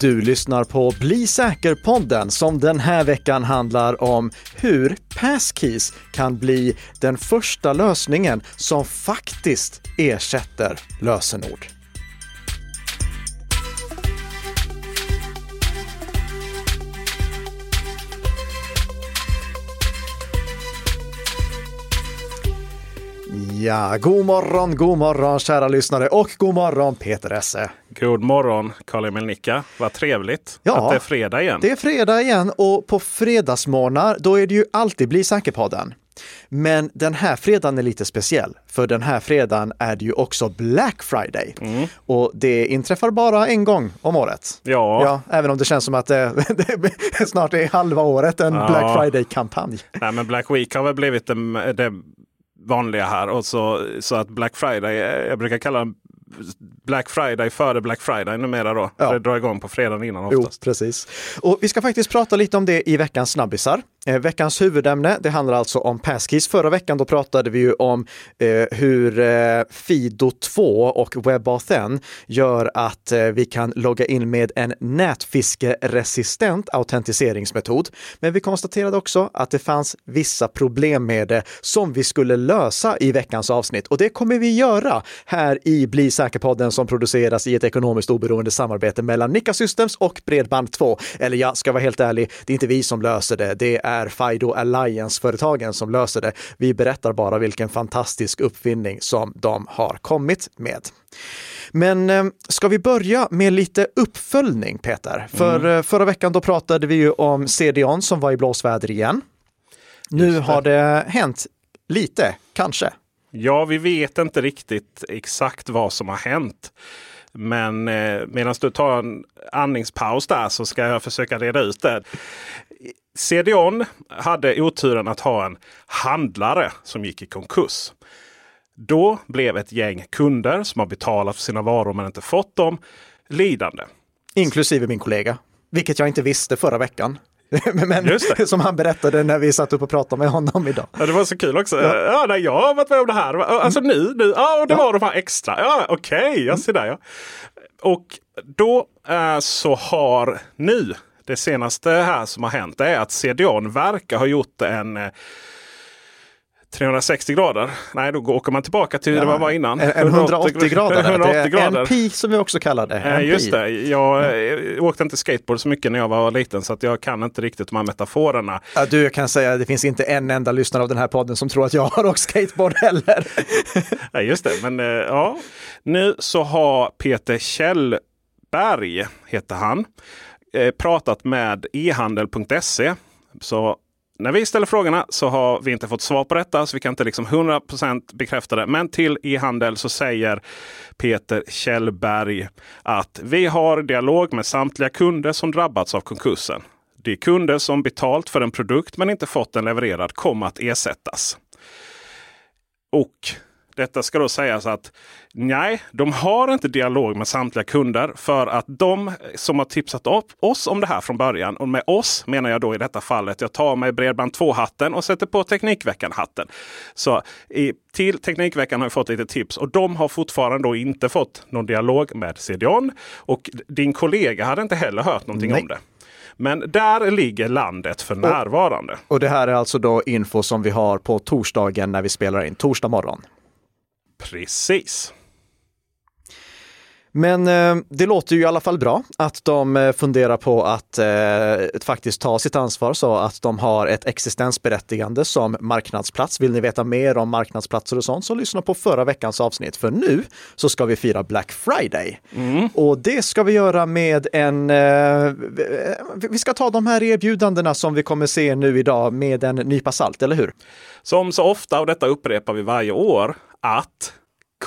Du lyssnar på Bli säker-podden som den här veckan handlar om hur passkeys kan bli den första lösningen som faktiskt ersätter lösenord. Ja, god morgon kära lyssnare och god morgon Peter Esse. God morgon Karl Emil Nikka, vad trevligt att det är fredag igen. Det är fredag igen och på fredagsmorgnar då är det ju alltid Bli säker-podden. Men den här fredagen är lite speciell, för den här fredagen är det ju också Black Friday. Mm. Och det inträffar bara en gång om året. Ja, även om det känns som att det snart är halva året en Black Friday-kampanj. Nej, men Black Week har väl blivit det vanliga här, och så att Black Friday, jag brukar kalla Black Friday före Black Friday numera då. Ja. Det drar igång på fredagen innan oftast. Jo, precis. Och vi ska faktiskt prata lite om det i veckans snabbisar. Veckans huvudämne, det handlar alltså om passkeys. Förra veckan då pratade vi ju om hur Fido 2 och webauthn gör att vi kan logga in med en nätfiskeresistent autentiseringsmetod. Men vi konstaterade också att det fanns vissa problem med det som vi skulle lösa i veckans avsnitt. Och det kommer vi göra här i Bli säker-podden som produceras i ett ekonomiskt oberoende samarbete mellan Nikka Systems och Bredband 2. Eller jag ska vara helt ärlig, det är inte vi som löser det. Det är Fido Alliance-företagen som löser det. Vi berättar bara vilken fantastisk uppfinning som de har kommit med. Men ska vi börja med lite uppföljning, Peter? För förra veckan då pratade vi ju om CDON som var i blåsväder igen. Nu har det hänt lite, kanske. Ja, vi vet inte riktigt exakt vad som har hänt. Men medan du tar en andningspaus där så ska jag försöka reda ut det. CDON hade oturen att ha en handlare som gick i konkurs. Då blev ett gäng kunder som har betalat för sina varor men inte fått dem lidande. Inklusive min kollega, vilket jag inte visste förra veckan. Men som han berättade när vi satt upp och pratade med honom idag. Ja, det var så kul också. Ja, nej, jag har varit med om det här. Alltså nu. Ja, det var de här extra. Ja, okej, jag ser där. Ja. Och då så har nu det senaste här som har hänt är att CDON verkar ha gjort en 360 grader. Nej, då åker man tillbaka till det man var innan. En 180 grader. 180 grader. En pi som vi också kallar det. Just det. Jag åkte inte skateboard så mycket när jag var liten så att jag kan inte riktigt de här metaforerna. Ja, du kan säga att det finns inte en enda lyssnare av den här podden som tror att jag har åkt skateboard heller. Ja, just det. Men ja. Nu så har Peter Kjellberg, heter han, pratat med e-handel.se. Så när vi ställer frågorna så har vi inte fått svar på detta så vi kan inte 100% bekräfta det. Men till e-handel så säger Peter Kjellberg att vi har dialog med samtliga kunder som drabbats av konkursen. De kunder som betalt för en produkt men inte fått den levererad kommer att ersättas. Och detta ska då sägas att nej, de har inte dialog med samtliga kunder för att de som har tipsat upp oss om det här från början, och med oss menar jag då i detta fallet, jag tar mig Bredband 2-hatten och sätter på Teknikveckan-hatten. Så till Teknikveckan har jag fått lite tips och de har fortfarande då inte fått någon dialog med CDON och din kollega hade inte heller hört någonting om det. Men där ligger landet för närvarande. Och det här är alltså då info som vi har på torsdagen när vi spelar in torsdag morgon. Precis. Men det låter ju i alla fall bra att de funderar på att faktiskt ta sitt ansvar så att de har ett existensberättigande som marknadsplats. Vill ni veta mer om marknadsplatser och sånt så lyssna på förra veckans avsnitt. För nu så ska vi fira Black Friday. Och det ska vi göra med vi ska ta de här erbjudandena som vi kommer se nu idag med en nypa salt, eller hur? Som så ofta, och detta upprepar vi varje år, att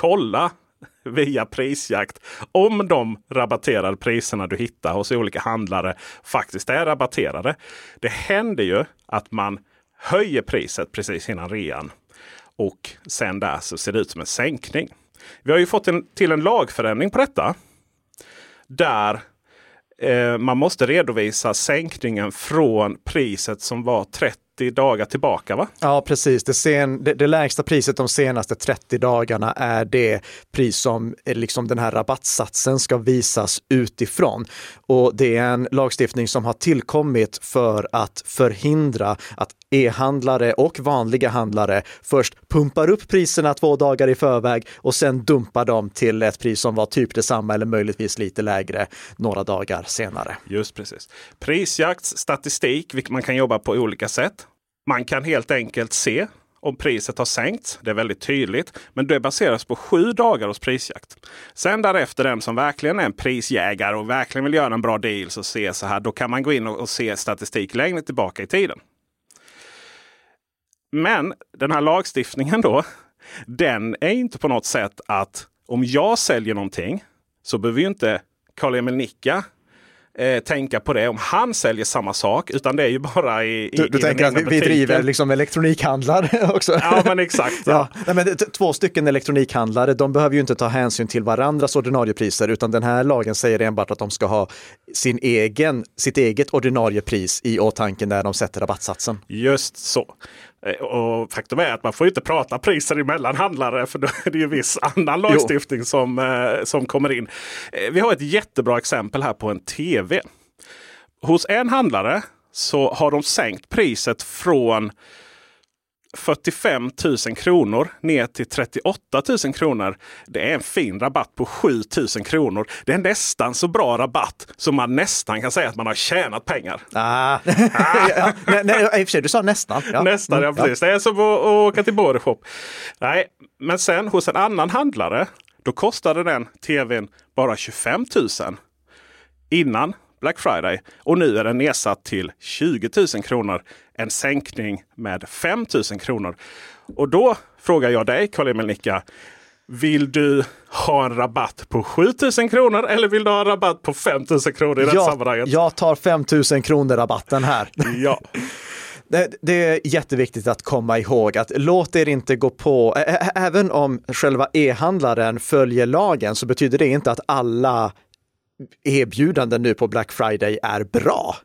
kolla via prisjakt om de rabatterade priserna du hittar hos olika handlare faktiskt är rabatterade. Det händer ju att man höjer priset precis innan rean och sen där så ser det ut som en sänkning. Vi har ju fått till en lagförändring på detta där man måste redovisa sänkningen från priset som var 30 30 dagar tillbaka, va? Ja, precis. Det lägsta priset de senaste 30 dagarna är det pris som liksom den här rabattsatsen ska visas utifrån. Och det är en lagstiftning som har tillkommit för att förhindra att e-handlare och vanliga handlare först pumpar upp priserna 2 dagar i förväg och sen dumpar dem till ett pris som var typ detsamma eller möjligtvis lite lägre några dagar senare. Just precis. Prisjaktsstatistik, vilket man kan jobba på olika sätt. Man kan helt enkelt se om priset har sänkts. Det är väldigt tydligt. Men det baseras på 7 dagar hos prisjakt. Sen därefter, den som verkligen är en prisjägare och verkligen vill göra en bra deal så ser så här. Då kan man gå in och se statistik längre tillbaka i tiden. Men den här lagstiftningen då, den är inte på något sätt att om jag säljer någonting så behöver ju inte Karl Emil Nikka tänka på det om han säljer samma sak, utan det är ju bara i Du i tänker att vi driver liksom elektronikhandlare också? Ja, men exakt. Ja. Ja. Nej, men 2 stycken elektronikhandlare, de behöver ju inte ta hänsyn till varandras ordinarie priser, utan den här lagen säger enbart att de ska ha sitt eget ordinarie pris i åtanke när de sätter rabattsatsen. Just så. Och faktum är att man får inte prata priser emellan handlare, för då är det ju viss annan lagstiftning som kommer in. Vi har ett jättebra exempel här på en tv. Hos en handlare så har de sänkt priset från 45 000 kronor ner till 38 000 kronor. Det är en fin rabatt på 7 000 kronor. Det är nästan så bra rabatt som man nästan kan säga att man har tjänat pengar. Ja, nej, du sa nästan. Ja. Nästan, ja, precis. Ja. Det är som att åka till Boreshop. Nej, men sen hos en annan handlare, då kostade den tvn bara 25 000 innan Black Friday. Och nu är den nedsatt till 20 000 kronor. En sänkning med 5 000 kronor. Och då frågar jag dig, Karl Emil Nikka, vill du ha en rabatt på 7 000 kronor eller vill du ha en rabatt på 5 000 kronor i det sammanhanget? Jag tar 5 000 kronor rabatten här. Ja. Det är jätteviktigt att komma ihåg att låt er inte gå på, även om själva e-handlaren följer lagen så betyder det inte att alla erbjudanden nu på Black Friday är bra.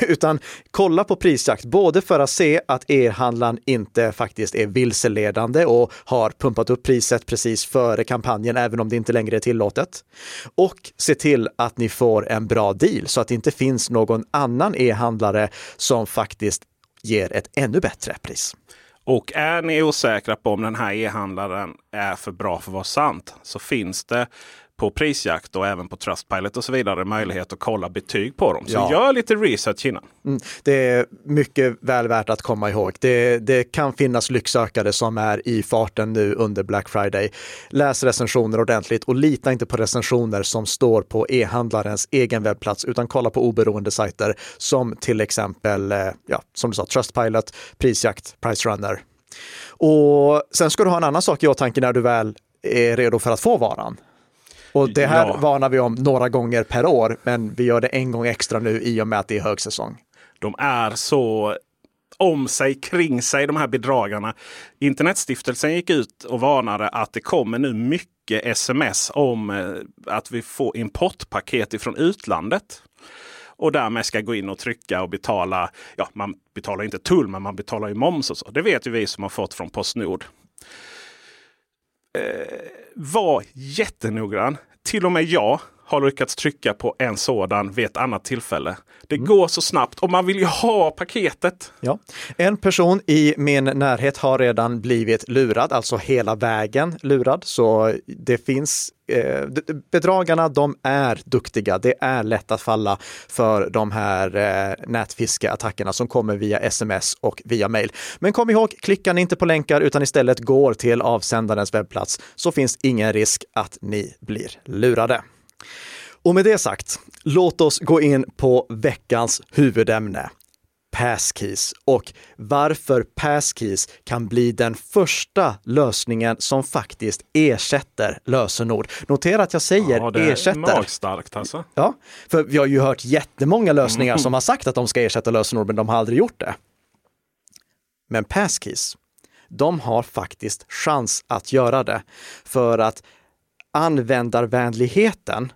Utan kolla på prisjakt både för att se att e-handlaren inte faktiskt är vilseledande och har pumpat upp priset precis före kampanjen även om det inte längre är tillåtet. Och se till att ni får en bra deal så att det inte finns någon annan e-handlare som faktiskt ger ett ännu bättre pris. Och är ni osäkra på om den här e-handlaren är för bra för att vara sant så finns det på prisjakt och även på Trustpilot och så vidare möjlighet att kolla betyg på dem. Så gör lite research innan. Det är mycket väl värt att komma ihåg. Det kan finnas lycksökare som är i farten nu under Black Friday. Läs recensioner ordentligt och lita inte på recensioner som står på e-handlarens egen webbplats utan kolla på oberoende sajter som till exempel, som du sa, Trustpilot, prisjakt, Pricerunner. Och sen ska du ha en annan sak i åtanke när du väl är redo för att få varan. Och det här varnar vi om några gånger per år, men vi gör det en gång extra nu i och med att det är högsäsong. De är så om sig, kring sig, de här bedragarna. Internetstiftelsen gick ut och varnade att det kommer nu mycket sms om att vi får importpaket ifrån utlandet. Och därmed ska gå in och trycka och betala, man betalar inte tull men man betalar ju moms och så. Det vet ju vi som har fått från Postnord. Var jättenoggrann. Till och med jag har lyckats trycka på en sådan vid ett annat tillfälle. Det går så snabbt och man vill ju ha paketet. Ja. En person i min närhet har redan blivit lurad, alltså hela vägen lurad. Så det finns bedragarna, de är duktiga. Det är lätt att falla för de här nätfiskeattackerna som kommer via sms och via mejl. Men kom ihåg, klicka ni inte på länkar utan istället går till avsändarens webbplats så finns ingen risk att ni blir lurade. Och med det sagt, låt oss gå in på veckans huvudämne, passkeys, och varför passkeys kan bli den första lösningen som faktiskt ersätter lösenord. Notera att jag säger ersätter. Det är magstarkt alltså. Ja, för vi har ju hört jättemånga lösningar som har sagt att de ska ersätta lösenord, men de har aldrig gjort det. Men passkeys, de har faktiskt chans att göra det, för att användarvänligheten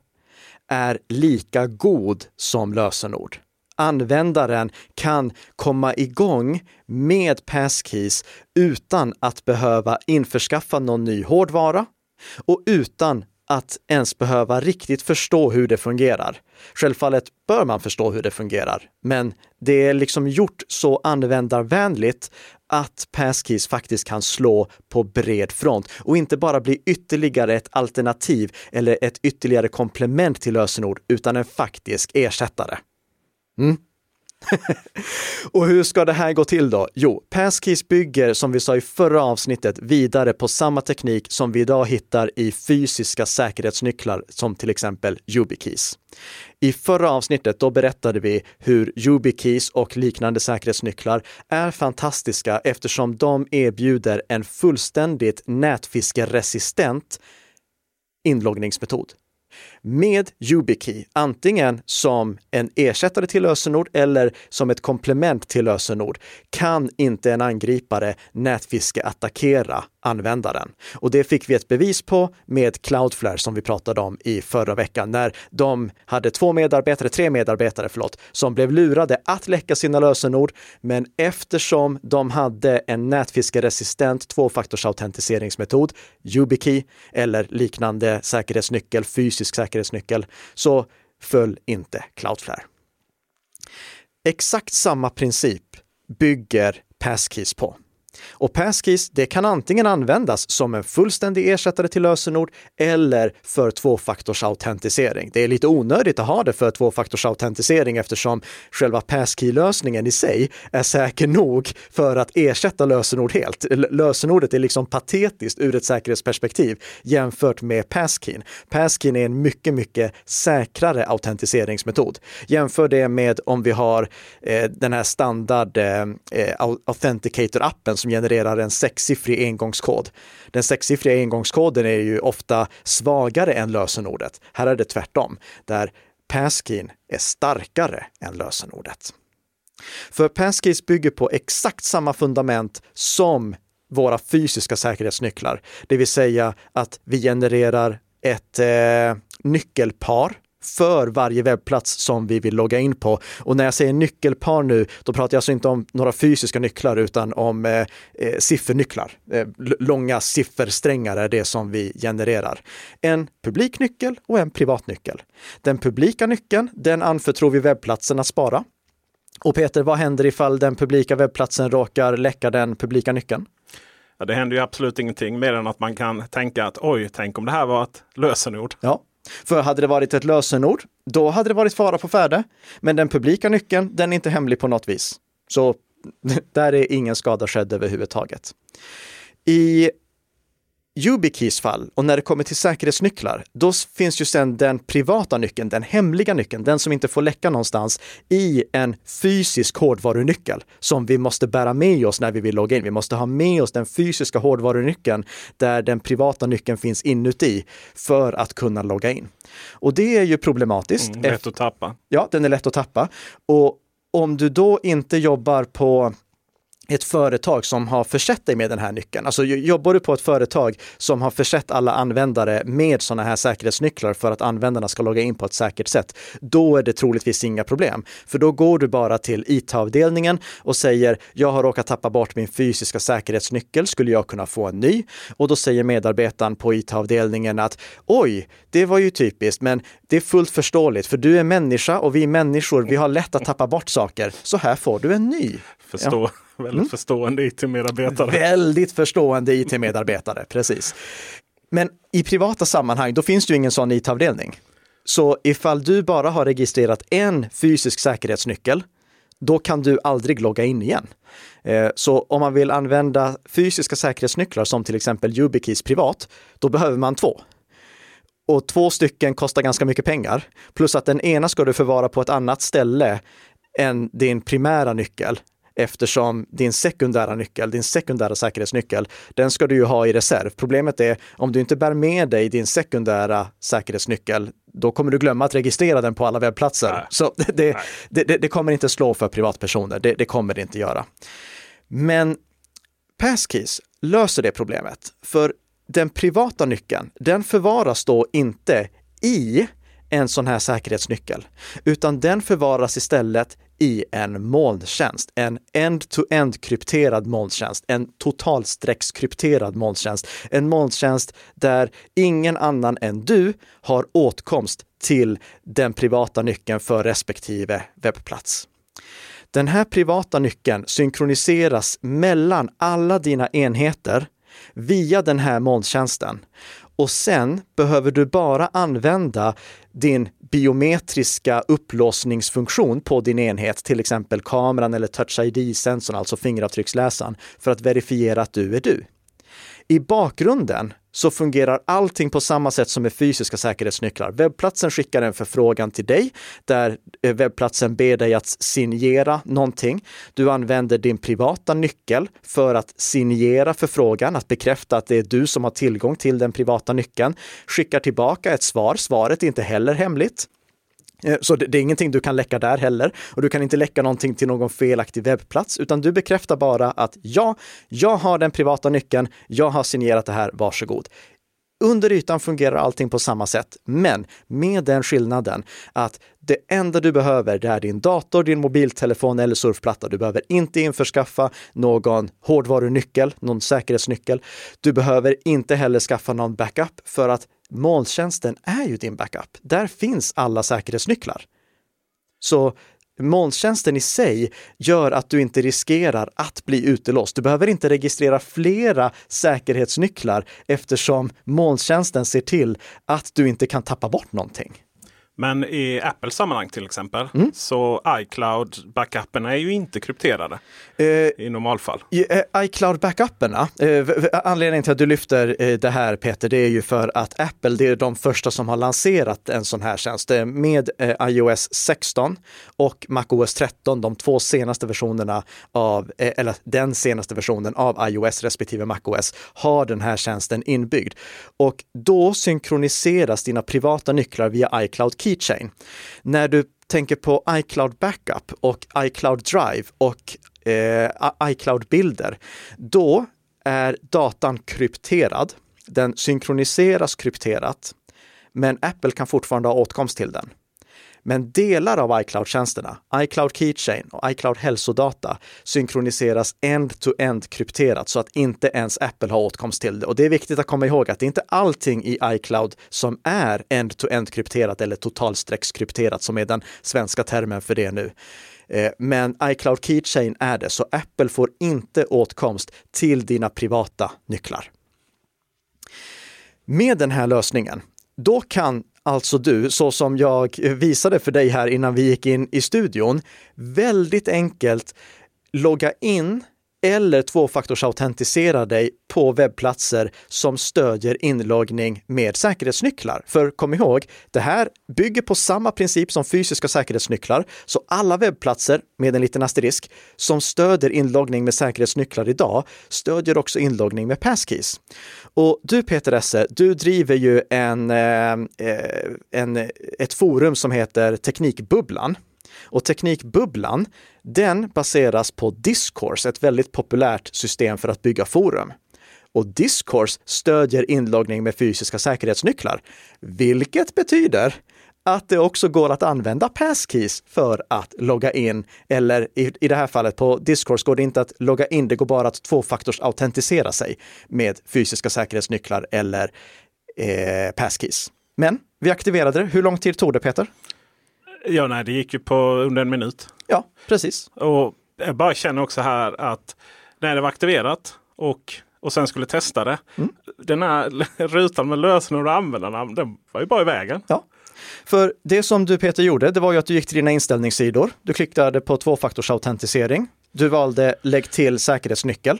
är lika god som lösenord. användaren kan komma igång med passkeys utan att behöva införskaffa någon ny hårdvara och utan att ens behöva riktigt förstå hur det fungerar. Självfallet bör man förstå hur det fungerar, men det är liksom gjort så användarvänligt att passkeys faktiskt kan slå på bred front och inte bara bli ytterligare ett alternativ eller ett ytterligare komplement till lösenord utan en faktisk ersättare. Och hur ska det här gå till då? Jo, passkeys bygger, som vi sa i förra avsnittet, vidare på samma teknik som vi idag hittar i fysiska säkerhetsnycklar som till exempel YubiKeys. I förra avsnittet då berättade vi hur YubiKeys och liknande säkerhetsnycklar är fantastiska eftersom de erbjuder en fullständigt nätfiskeresistent inloggningsmetod. Med YubiKey, antingen som en ersättare till lösenord eller som ett komplement till lösenord, kan inte en angripare nätfiskeattackera användaren. Och det fick vi ett bevis på med Cloudflare som vi pratade om i förra veckan när de hade tre medarbetare, som blev lurade att läcka sina lösenord, men eftersom de hade en nätfiskeresistent tvåfaktorsautentiseringsmetod, YubiKey eller liknande säkerhetsnyckel, fysisk säkerhetsnyckel, så föll inte Cloudflare. Exakt samma princip bygger passkeys på. Och passkeys, det kan antingen användas som en fullständig ersättare till lösenord eller för tvåfaktorsautentisering. Det är lite onödigt att ha det för tvåfaktorsautentisering eftersom själva passkey-lösningen i sig är säker nog för att ersätta lösenord helt. Lösenordet är liksom patetiskt ur ett säkerhetsperspektiv jämfört med passkeyn. Passkeyn är en mycket, mycket säkrare autentiseringsmetod. Jämför det med om vi har den här standard Authenticator-appen som genererar en sexsiffrig engångskod. Den sexsiffriga engångskoden är ju ofta svagare än lösenordet. Här är det tvärtom, där passkeyn är starkare än lösenordet. För passkeys bygger på exakt samma fundament som våra fysiska säkerhetsnycklar. Det vill säga att vi genererar ett nyckelpar för varje webbplats som vi vill logga in på. Och när jag säger nyckelpar nu, då pratar jag alltså inte om några fysiska nycklar utan om siffernycklar. Långa siffersträngar är det som vi genererar. En publik nyckel och en privat nyckel. Den publika nyckeln, den anförtror vi webbplatsen att spara. Och Peter, vad händer ifall den publika webbplatsen råkar läcka den publika nyckeln? Ja, det händer ju absolut ingenting mer än att man kan tänka att oj, tänk om det här var ett lösenord. Ja. För hade det varit ett lösenord, då hade det varit fara på färde. Men den publika nyckeln, den är inte hemlig på något vis. Så där är ingen skada skedd överhuvudtaget. I YubiKeys fall, och när det kommer till säkerhetsnycklar, då finns ju sedan den privata nyckeln, den hemliga nyckeln, den som inte får läcka någonstans, i en fysisk hårdvarunyckel som vi måste bära med oss när vi vill logga in. Vi måste ha med oss den fysiska hårdvarunyckeln där den privata nyckeln finns inuti för att kunna logga in. Och det är ju problematiskt. Lätt att tappa. Ja, den är lätt att tappa. Och om du då inte jobbar på ett företag som har försett dig med den här nyckeln. Alltså jobbar du på ett företag som har försett alla användare med sådana här säkerhetsnycklar för att användarna ska logga in på ett säkert sätt, då är det troligtvis inga problem. För då går du bara till IT-avdelningen och säger, jag har råkat tappa bort min fysiska säkerhetsnyckel, skulle jag kunna få en ny? Och då säger medarbetaren på IT-avdelningen att oj, det var ju typiskt, men det är fullt förståeligt för du är människa och vi människor, vi har lätt att tappa bort saker, så här får du en ny. Förstå. Ja. Väldigt förstående IT-medarbetare. Väldigt förstående IT-medarbetare, precis. Men i privata sammanhang, då finns det ju ingen sån IT-avdelning. Så ifall du bara har registrerat en fysisk säkerhetsnyckel, då kan du aldrig logga in igen. Så om man vill använda fysiska säkerhetsnycklar som till exempel YubiKeys privat, då behöver man två. Och två stycken kostar ganska mycket pengar. Plus att den ena ska du förvara på ett annat ställe än din primära nyckel. Eftersom din sekundära säkerhetsnyckel, den ska du ju ha i reserv. Problemet är, om du inte bär med dig din sekundära säkerhetsnyckel, då kommer du glömma att registrera den på alla webbplatser. Nej. Så det kommer inte slå för privatpersoner. Det kommer det inte göra. Men passkeys löser det problemet. För den privata nyckeln, den förvaras då inte i en sån här säkerhetsnyckel, utan den förvaras istället i en molntjänst, en end-to-end krypterad molntjänst, en totalstreckskrypterad molntjänst, en molntjänst där ingen annan än du har åtkomst till den privata nyckeln för respektive webbplats. Den här privata nyckeln synkroniseras mellan alla dina enheter via den här molntjänsten. Och sen behöver du bara använda din biometriska upplåsningsfunktion på din enhet, till exempel kameran eller Touch ID-sensorn, alltså fingeravtrycksläsaren, för att verifiera att du är du. I bakgrunden så fungerar allting på samma sätt som med fysiska säkerhetsnycklar. Webbplatsen skickar en förfrågan till dig där webbplatsen ber dig att signera någonting. Du använder din privata nyckel för att signera förfrågan, att bekräfta att det är du som har tillgång till den privata nyckeln. Skickar tillbaka ett svar. Svaret är inte heller hemligt. Så det är ingenting du kan läcka där heller, och du kan inte läcka någonting till någon felaktig webbplats, utan du bekräftar bara att ja, jag har den privata nyckeln, jag har signerat det här, varsågod. Under ytan fungerar allting på samma sätt, men med den skillnaden att det enda du behöver är din dator, din mobiltelefon eller surfplatta. Du behöver inte införskaffa någon hårdvarunyckel, någon säkerhetsnyckel. Du behöver inte heller skaffa någon backup, för att molntjänsten är ju din backup. Där finns alla säkerhetsnycklar. Så molntjänsten i sig gör att du inte riskerar att bli utelåst. Du behöver inte registrera flera säkerhetsnycklar eftersom molntjänsten ser till att du inte kan tappa bort någonting. Men i Apples sammanhang till exempel, så iCloud-backuperna är ju inte krypterade i normalfall. iCloud-backuperna, anledningen till att du lyfter det här, Peter, det är ju för att Apple, det är de första som har lanserat en sån här tjänst med iOS 16 och macOS 13, de två senaste versionerna av, eller den senaste versionen av iOS respektive macOS har den här tjänsten inbyggd. Och då synkroniseras dina privata nycklar via iCloud Keychain. När du tänker på iCloud Backup och iCloud Drive och iCloud-bilder, då är datan krypterad. Den synkroniseras krypterat, men Apple kan fortfarande ha åtkomst till den. Men delar av iCloud-tjänsterna, iCloud Keychain och iCloud hälsodata, synkroniseras end-to-end krypterat så att inte ens Apple har åtkomst till det. Och det är viktigt att komma ihåg att det är inte allting i iCloud som är end-to-end krypterat eller totalstreckskrypterat, som är den svenska termen för det nu. Men iCloud Keychain är det, så Apple får inte åtkomst till dina privata nycklar. Med den här lösningen, då kan alltså du, så som jag visade för dig här innan vi gick in i studion, väldigt enkelt logga in eller tvåfaktorsautentisera dig på webbplatser som stödjer inloggning med säkerhetsnycklar. För kom ihåg, det här bygger på samma princip som fysiska säkerhetsnycklar, så alla webbplatser, med en liten asterisk, som stödjer inloggning med säkerhetsnycklar idag stödjer också inloggning med passkeys. Och du, Peter Esse, du driver ju ett forum som heter Teknikbubblan. Och Teknikbubblan, den baseras på Discourse, ett väldigt populärt system för att bygga forum. Och Discourse stödjer inloggning med fysiska säkerhetsnycklar, vilket betyder att det också går att använda passkeys för att logga in. Eller i det här fallet på Discourse går det inte att logga in, det går bara att tvåfaktorsautentisera sig med fysiska säkerhetsnycklar eller passkeys. Men vi aktiverade det. Hur lång tid tog det, Peter? Ja, nej, det gick ju på under en minut. Ja, precis. Och jag bara känner också här att när det var aktiverat och sen skulle testa det, den här rutan med lösenord och användarnamn, den var ju bara i vägen. Ja. För det som du, Peter, gjorde, det var ju att du gick till dina inställningssidor. Du klickade på tvåfaktorsautentisering. Du valde lägg till säkerhetsnyckel.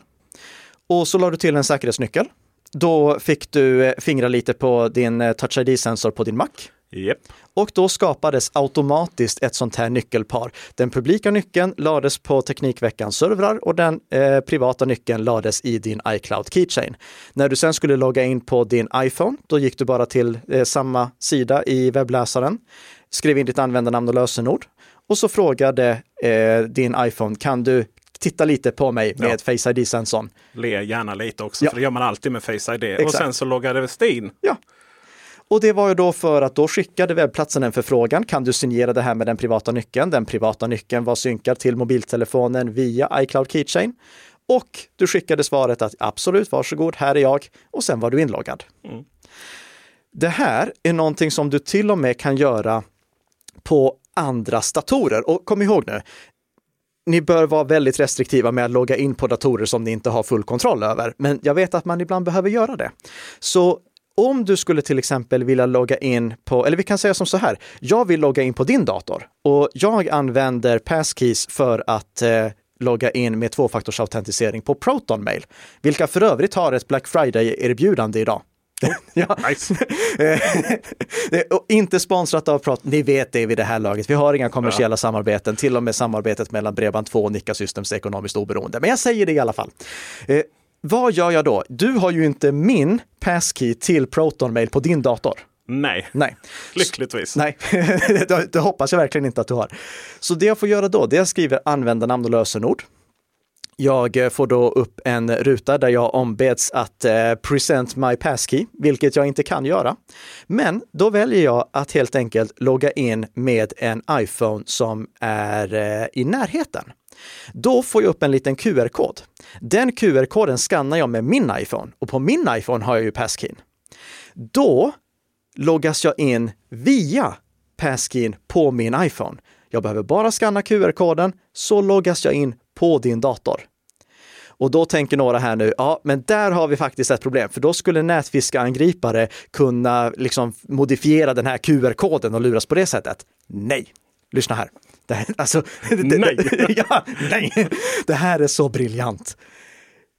Och så lade du till en säkerhetsnyckel. Då fick du fingra lite på din Touch ID-sensor på din Mac. Yep. Och då skapades automatiskt ett sånt här nyckelpar. Den publika nyckeln lades på Teknikveckans servrar och den privata nyckeln lades i din iCloud Keychain. När du sen skulle logga in på din iPhone, då gick du bara till samma sida i webbläsaren, skrev in ditt användarnamn och lösenord och så frågade din iPhone, kan du titta lite på mig med Face ID-sensorn? Le gärna lite också, för det gör man alltid med Face ID. Exakt. Och sen så loggade vi in. Ja. Och det var ju då för att då skickade webbplatsen en förfrågan. Kan du signera det här med den privata nyckeln? Den privata nyckeln var synkad till mobiltelefonen via iCloud Keychain. Och du skickade svaret att absolut, varsågod, här är jag. Och sen var du inloggad. Mm. Det här är någonting som du till och med kan göra på andra datorer. Och kom ihåg nu, ni bör vara väldigt restriktiva med att logga in på datorer som ni inte har full kontroll över. Men jag vet att man ibland behöver göra det. Så om du skulle till exempel vilja logga in på, eller vi kan säga som så här, jag vill logga in på din dator och jag använder passkeys för att logga in med tvåfaktorsautentisering på ProtonMail, vilka för övrigt har ett Black Friday-erbjudande idag. Ja. Nice. Och inte sponsrat av Proton, ni vet det vid det här laget. Vi har inga kommersiella samarbeten, till och med samarbetet mellan Bredband 2 och Nikka Systems ekonomiskt oberoende. Men jag säger det i alla fall. Vad gör jag då? Du har ju inte min passkey till ProtonMail på din dator. Nej. Lyckligtvis. Nej, det hoppas jag verkligen inte att du har. Så det jag får göra då, det är att jag skriver användarnamn och lösenord. Jag får då upp en ruta där jag ombeds att present my passkey, vilket jag inte kan göra. Men då väljer jag att helt enkelt logga in med en iPhone som är i närheten. Då får jag upp en liten QR-kod. Den QR-koden skannar jag med min iPhone och på min iPhone har jag ju passkeyn. Då loggas jag in via passkeyn på min iPhone. Jag behöver bara skanna QR-koden, så loggas jag in på din dator. Och då tänker några här nu, ja men där har vi faktiskt ett problem, för då skulle nätfiskarangripare kunna liksom modifiera den här QR-koden och luras på det sättet. Nej, lyssna här. Det här är så briljant.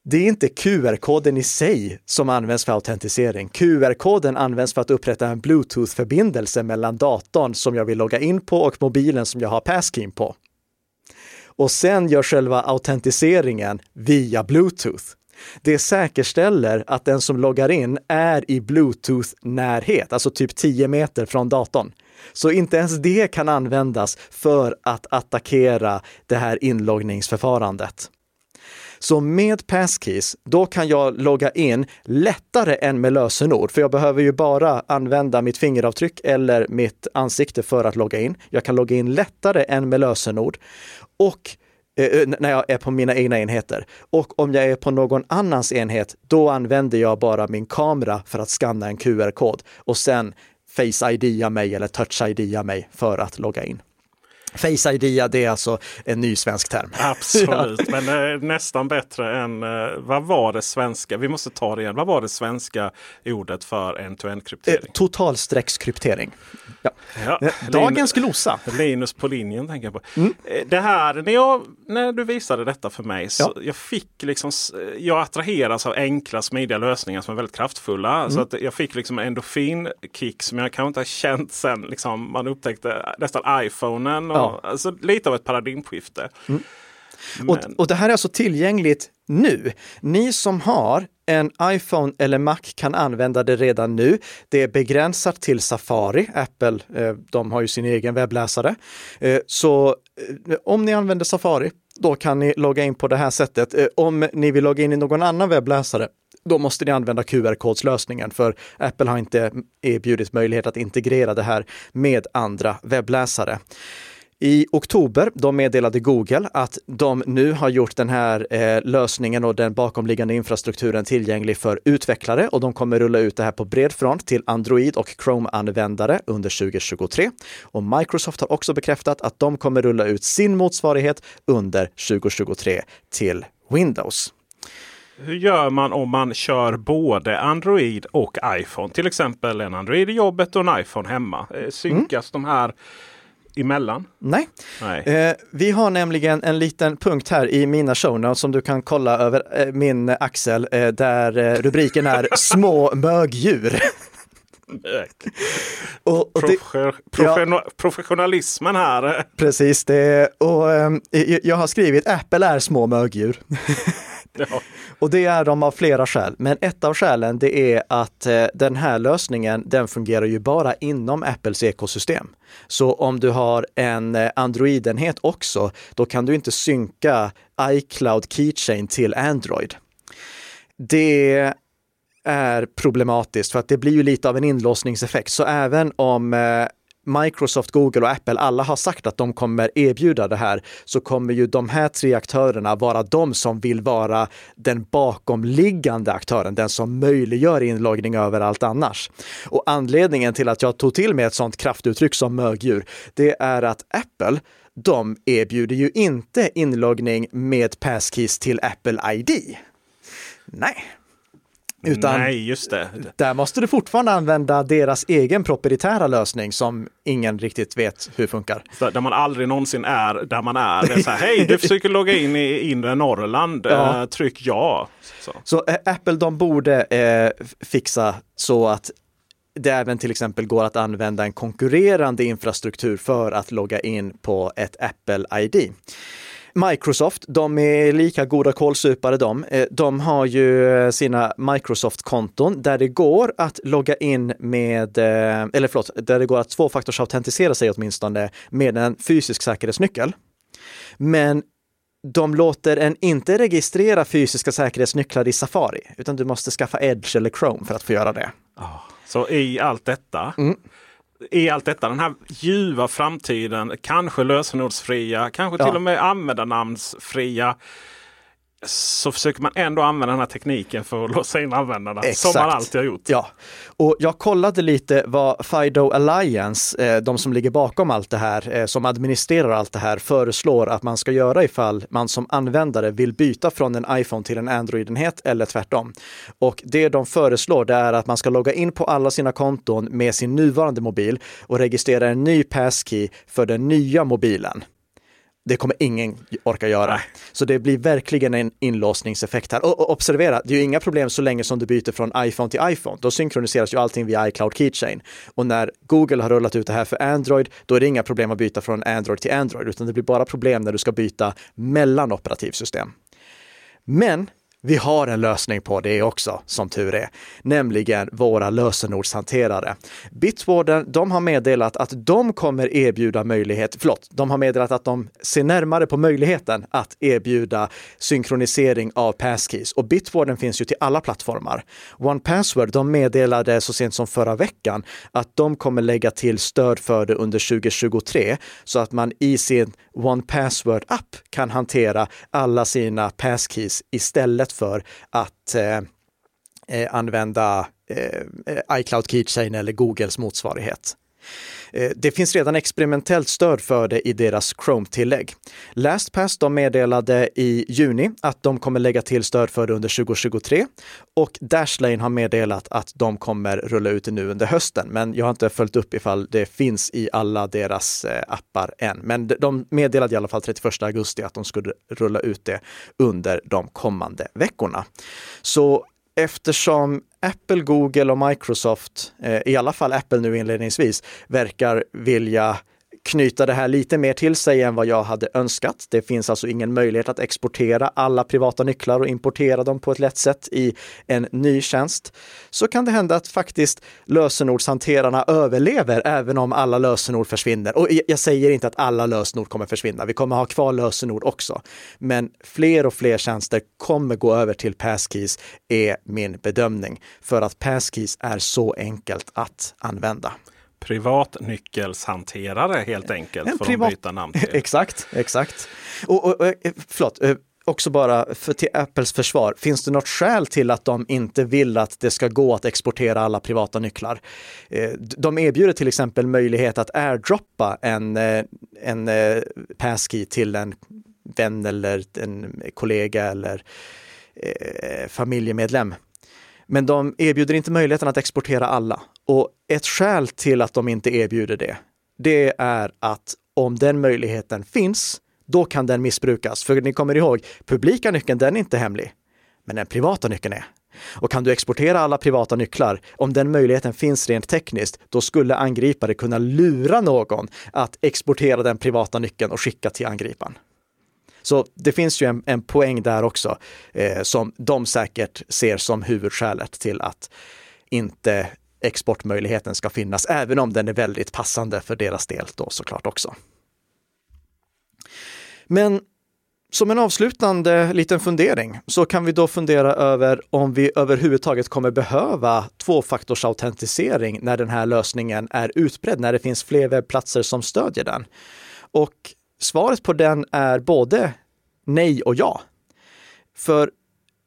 Det är inte QR-koden i sig som används för autentisering. QR-koden används för att upprätta en Bluetooth-förbindelse mellan datorn som jag vill logga in på och mobilen som jag har passkey på. Och sen gör själva autentiseringen via Bluetooth. Det säkerställer att den som loggar in är i Bluetooth-närhet, alltså typ 10 meter från datorn. Så inte ens det kan användas för att attackera det här inloggningsförfarandet. Så med passkeys, då kan jag logga in lättare än med lösenord. För jag behöver ju bara använda mitt fingeravtryck eller mitt ansikte för att logga in. Jag kan logga in lättare än med lösenord. Och när jag är på mina egna enheter. Och om jag är på någon annans enhet, då använder jag bara min kamera för att skanna en QR-kod. Och sen Face ID-a mig eller Touch ID-a mig för att logga in. Face ID, det är alltså en ny svensk term. Absolut, ja. Men det är nästan bättre än, vad var det svenska, vi måste ta det igen, vad var det svenska ordet för end-to-end kryptering? Totalsträckskryptering. Ja. Dagens glosa. Linus på linjen tänker jag på. Mm. Det här, när du visade detta för mig, så jag fick liksom, jag attraheras av enkla, smidiga lösningar som är väldigt kraftfulla. Mm. Så att jag fick liksom en endorfinkick som jag kanske inte har känt sen liksom, man upptäckte nästan iPhonen. Alltså, lite av ett paradigmskifte. Mm. Och det här är alltså tillgängligt nu. Ni som har en iPhone eller Mac kan använda det redan nu. Det är begränsat till Safari. Apple, de har ju sin egen webbläsare. Så om ni använder Safari, då kan ni logga in på det här sättet. Om ni vill logga in i någon annan webbläsare, då måste ni använda QR-kodslösningen, för Apple har inte erbjudit möjlighet att integrera det här med andra webbläsare. I oktober då meddelade Google att de nu har gjort den här lösningen och den bakomliggande infrastrukturen tillgänglig för utvecklare, och de kommer rulla ut det här på bred front till Android och Chrome-användare under 2023. Och Microsoft har också bekräftat att de kommer rulla ut sin motsvarighet under 2023 till Windows. Hur gör man om man kör både Android och iPhone? Till exempel en Android i jobbet och en iPhone hemma. Synkas de här emellan? Nej. Vi har nämligen en liten punkt här i mina show notes som du kan kolla över min axel där rubriken är små mögdjur. Professionalismen här. Precis det. Och jag har skrivit Apple är små mögdjur. Ja. Och det är de av flera skäl. Men ett av skälen det är att den här lösningen den fungerar ju bara inom Apples ekosystem. Så om du har en Android-enhet också, då kan du inte synka iCloud Keychain till Android. Det är problematiskt för att det blir ju lite av en inlåsningseffekt. Så även om Microsoft, Google och Apple alla har sagt att de kommer erbjuda det här, så kommer ju de här tre aktörerna vara de som vill vara den bakomliggande aktören, den som möjliggör inloggning överallt annars. Och anledningen till att jag tog till mig ett sånt kraftuttryck som mögdjur, det är att Apple, de erbjuder ju inte inloggning med passkeys till Apple ID. Nej. Utan nej, just det. Där måste du fortfarande använda deras egen proprietära lösning som ingen riktigt vet hur funkar. Så där man aldrig någonsin är där man är. Det är så här, hej, du försöker logga in i inre Norrland. Ja. Tryck ja. Så Apple, de borde fixa så att det även till exempel går att använda en konkurrerande infrastruktur för att logga in på ett Apple-ID. Microsoft, de är lika goda kolsupare de. De har ju sina Microsoft-konton där det går att logga in med, eller förlåt, där det går att tvåfaktorsautentisera sig åtminstone med en fysisk säkerhetsnyckel. Men de låter en inte registrera fysiska säkerhetsnycklar i Safari, utan du måste skaffa Edge eller Chrome för att få göra det. Så i allt detta, den här ljuva framtiden, kanske lösenordsfria, kanske till och med användarnamnsfria, så försöker man ändå använda den här tekniken för att låsa in användarna. Exakt. Som man alltid har gjort. Ja. Och jag kollade lite vad Fido Alliance, de som ligger bakom allt det här, som administrerar allt det här, föreslår att man ska göra ifall man som användare vill byta från en iPhone till en Android-enhet eller tvärtom. Och det de föreslår, det är att man ska logga in på alla sina konton med sin nuvarande mobil och registrera en ny passkey för den nya mobilen. Det kommer ingen orka göra. Nej. Så det blir verkligen en inlåsningseffekt här. Och observera, det är ju inga problem så länge som du byter från iPhone till iPhone. Då synkroniseras ju allting via iCloud Keychain. Och när Google har rullat ut det här för Android, då är det inga problem att byta från Android till Android, utan det blir bara problem när du ska byta mellan operativsystem. Men vi har en lösning på det också, som tur är. Nämligen våra lösenordshanterare. Bitwarden, de har meddelat att de kommer erbjuda möjlighet, de har meddelat att de ser närmare på möjligheten att erbjuda synkronisering av passkeys. Och Bitwarden finns ju till alla plattformar. OnePassword, de meddelade så sent som förra veckan att de kommer lägga till stöd för det under 2023, så att man i sin OnePassword-app kan hantera alla sina passkeys istället för att använda iCloud Keychain eller Googles motsvarighet. Det finns redan experimentellt stöd för det i deras Chrome-tillägg. LastPass, de meddelade i juni att de kommer lägga till stöd för det under 2023, och Dashlane har meddelat att de kommer rulla ut det nu under hösten, men jag har inte följt upp ifall det finns i alla deras appar än. Men de meddelade i alla fall 31 augusti att de skulle rulla ut det under de kommande veckorna. Så eftersom Apple, Google och Microsoft, i alla fall Apple nu inledningsvis, verkar vilja knyta det här lite mer till sig än vad jag hade önskat. Det finns alltså ingen möjlighet att exportera alla privata nycklar och importera dem på ett lätt sätt i en ny tjänst. Så kan det hända att faktiskt lösenordshanterarna överlever även om alla lösenord försvinner. Och jag säger inte att alla lösenord kommer försvinna. Vi kommer ha kvar lösenord också. Men fler och fler tjänster kommer gå över till passkeys, är min bedömning. För att passkeys är så enkelt att använda. Privatnyckelshanterare helt enkelt, en för privat... att byta namn till. Exakt. Och förlåt, också bara till Apples försvar. Finns det något skäl till att de inte vill att det ska gå att exportera alla privata nycklar? De erbjuder till exempel möjlighet att airdroppa en passkey till en vän eller en kollega eller familjemedlem. Men de erbjuder inte möjligheten att exportera alla. Och ett skäl till att de inte erbjuder det är att om den möjligheten finns, då kan den missbrukas. För ni kommer ihåg, publika nyckeln, den är inte hemlig. Men den privata nyckeln är. Och kan du exportera alla privata nycklar, om den möjligheten finns rent tekniskt, då skulle angripare kunna lura någon att exportera den privata nyckeln och skicka till angriparen. Så det finns ju en poäng där också som de säkert ser som huvudskälet till att inte exportmöjligheten ska finnas, även om den är väldigt passande för deras del då såklart också. Men Som en avslutande liten fundering så kan vi då fundera över om vi överhuvudtaget kommer behöva tvåfaktorsautentisering när den här lösningen är utbredd, när det finns fler webbplatser som stödjer den. Och svaret på den är både nej och ja. För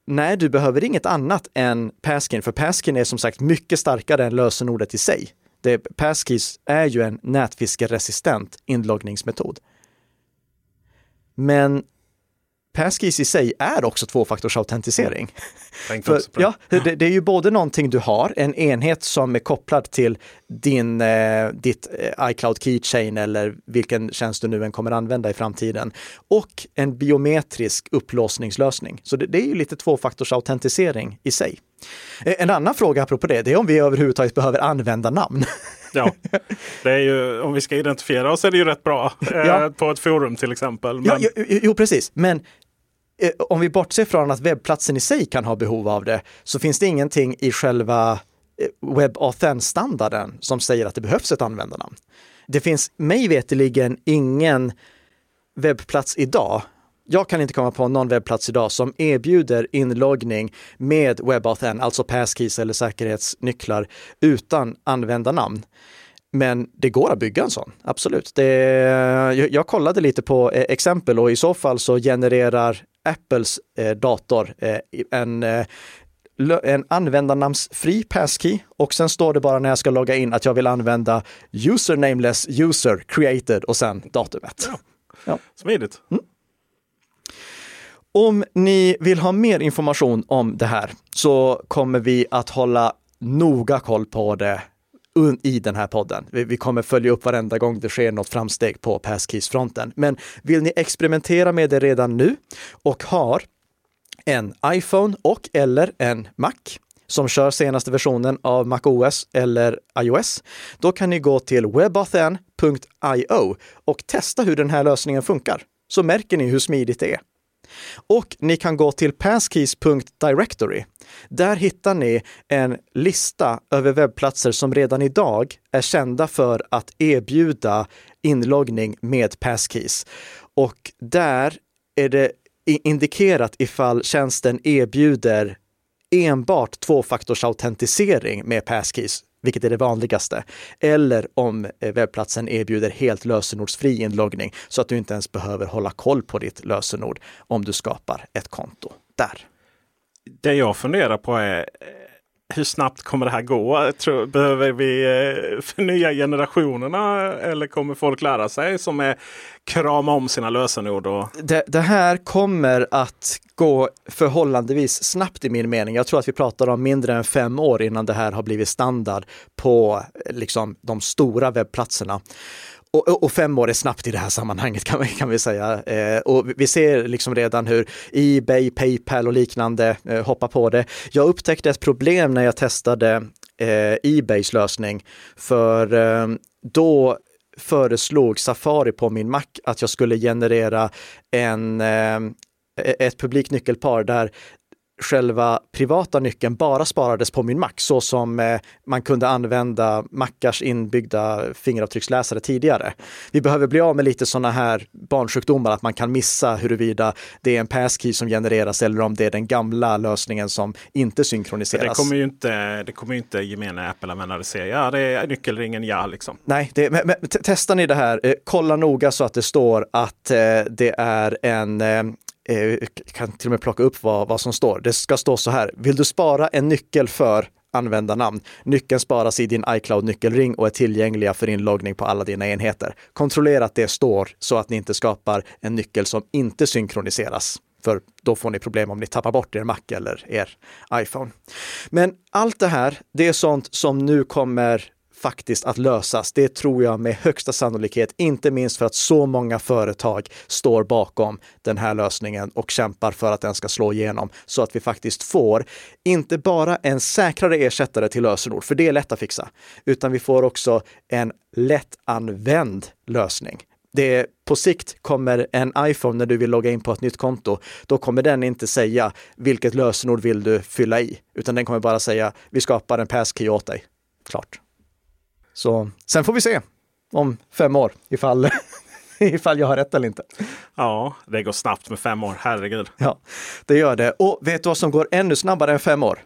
nej, du behöver inget annat än passkeyn, för passkeyn är som sagt mycket starkare än lösenordet i sig. Passkeys är ju en nätfiskeresistent inloggningsmetod. Men passkeys i sig är också tvåfaktorsautentisering. För, ja, det är ju både någonting du har, en enhet som är kopplad till ditt iCloud Keychain eller vilken tjänst du nu än kommer använda i framtiden, och en biometrisk upplåsningslösning. Så det är ju lite tvåfaktorsautentisering i sig. En annan fråga apropå det är om vi överhuvudtaget behöver använda namn. Ja, det är ju, om vi ska identifiera oss är det ju rätt bra på ett forum till exempel. Men... Jo, precis. Men om vi bortser från att webbplatsen i sig kan ha behov av det, så finns det ingenting i själva webauthn-standarden som säger att det behövs ett användarnamn. Det finns mig veteligen ingen webbplats idag. Jag kan inte komma på någon webbplats idag som erbjuder inloggning med webauthn, alltså passkeys eller säkerhetsnycklar, utan användarnamn. Men det går att bygga en sån, absolut. Jag kollade lite på exempel, och i så fall så genererar Apples dator en användarnamnsfri passkey, och sen står det bara när jag ska logga in att jag vill använda usernameless user created och sen datumet. Ja. Smidigt. Mm. Om ni vill ha mer information om det här så kommer vi att hålla noga koll på det i den här podden. Vi kommer följa upp varenda gång det sker något framsteg på passkeys-fronten. Men vill ni experimentera med det redan nu och har en iPhone och eller en Mac som kör senaste versionen av macOS eller iOS, då kan ni gå till webauthn.io och testa hur den här lösningen funkar. Så märker ni hur smidigt det är. Och ni kan gå till passkeys.directory. Där hittar ni en lista över webbplatser som redan idag är kända för att erbjuda inloggning med passkeys. Och där är det indikerat ifall tjänsten erbjuder enbart tvåfaktorsautentisering med passkeys, vilket är det vanligaste, eller om webbplatsen erbjuder helt lösenordsfri inloggning så att du inte ens behöver hålla koll på ditt lösenord om du skapar ett konto där. Det jag funderar på är hur snabbt kommer det här gå? Behöver vi förnya generationerna eller kommer folk lära sig som är krama om sina lösenord? Och... Det här kommer att gå förhållandevis snabbt i min mening. Jag tror att vi pratar om mindre än 5 år innan det här har blivit standard på liksom de stora webbplatserna. Och 5 år är snabbt i det här sammanhanget kan vi säga. Och vi ser liksom redan hur eBay, PayPal och liknande hoppar på det. Jag upptäckte ett problem när jag testade eBays lösning, för då föreslog Safari på min Mac att jag skulle generera ett publiknyckelpar där själva privata nyckeln bara sparades på min Mac, så som man kunde använda Macars inbyggda fingeravtrycksläsare tidigare. Vi behöver bli av med lite sådana här barnsjukdomar att man kan missa huruvida det är en passkey som genereras eller om det är den gamla lösningen som inte synkroniseras. Det kommer ju inte gemene Apple-användare se. Ja, det är nyckelringen, ja liksom. Nej, men testar ni det här, kolla noga så att det står att det är en... Jag kan till och med plocka upp vad som står. Det ska stå så här: vill du spara en nyckel för användarnamn? Nyckeln sparas i din iCloud-nyckelring och är tillgängliga för inloggning på alla dina enheter. Kontrollera att det står så att ni inte skapar en nyckel som inte synkroniseras. För då får ni problem om ni tappar bort er Mac eller er iPhone. Men allt det här, det är sånt som nu kommer faktiskt att lösas. Det tror jag med högsta sannolikhet, inte minst för att så många företag står bakom den här lösningen och kämpar för att den ska slå igenom, så att vi faktiskt får inte bara en säkrare ersättare till lösenord, för det är lätt att fixa, utan vi får också en lättanvänd lösning. På sikt kommer en iPhone, när du vill logga in på ett nytt konto, då kommer den inte säga vilket lösenord vill du fylla i, utan den kommer bara säga vi skapar en passkey åt dig. Klart. Så sen får vi se om 5 år ifall jag har rätt eller inte. Ja, det går snabbt med 5 år, herregud. Ja, det gör det. Och vet du vad som går ännu snabbare än 5 år?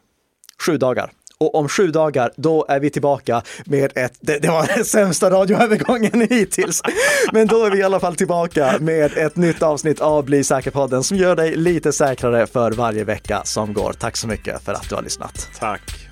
7 dagar. Och om 7 dagar, då är vi tillbaka med det var den sämsta radioövergången hittills. Men då är vi i alla fall tillbaka med ett nytt avsnitt av Bli säker-podden som gör dig lite säkrare för varje vecka som går. Tack så mycket för att du har lyssnat. Tack.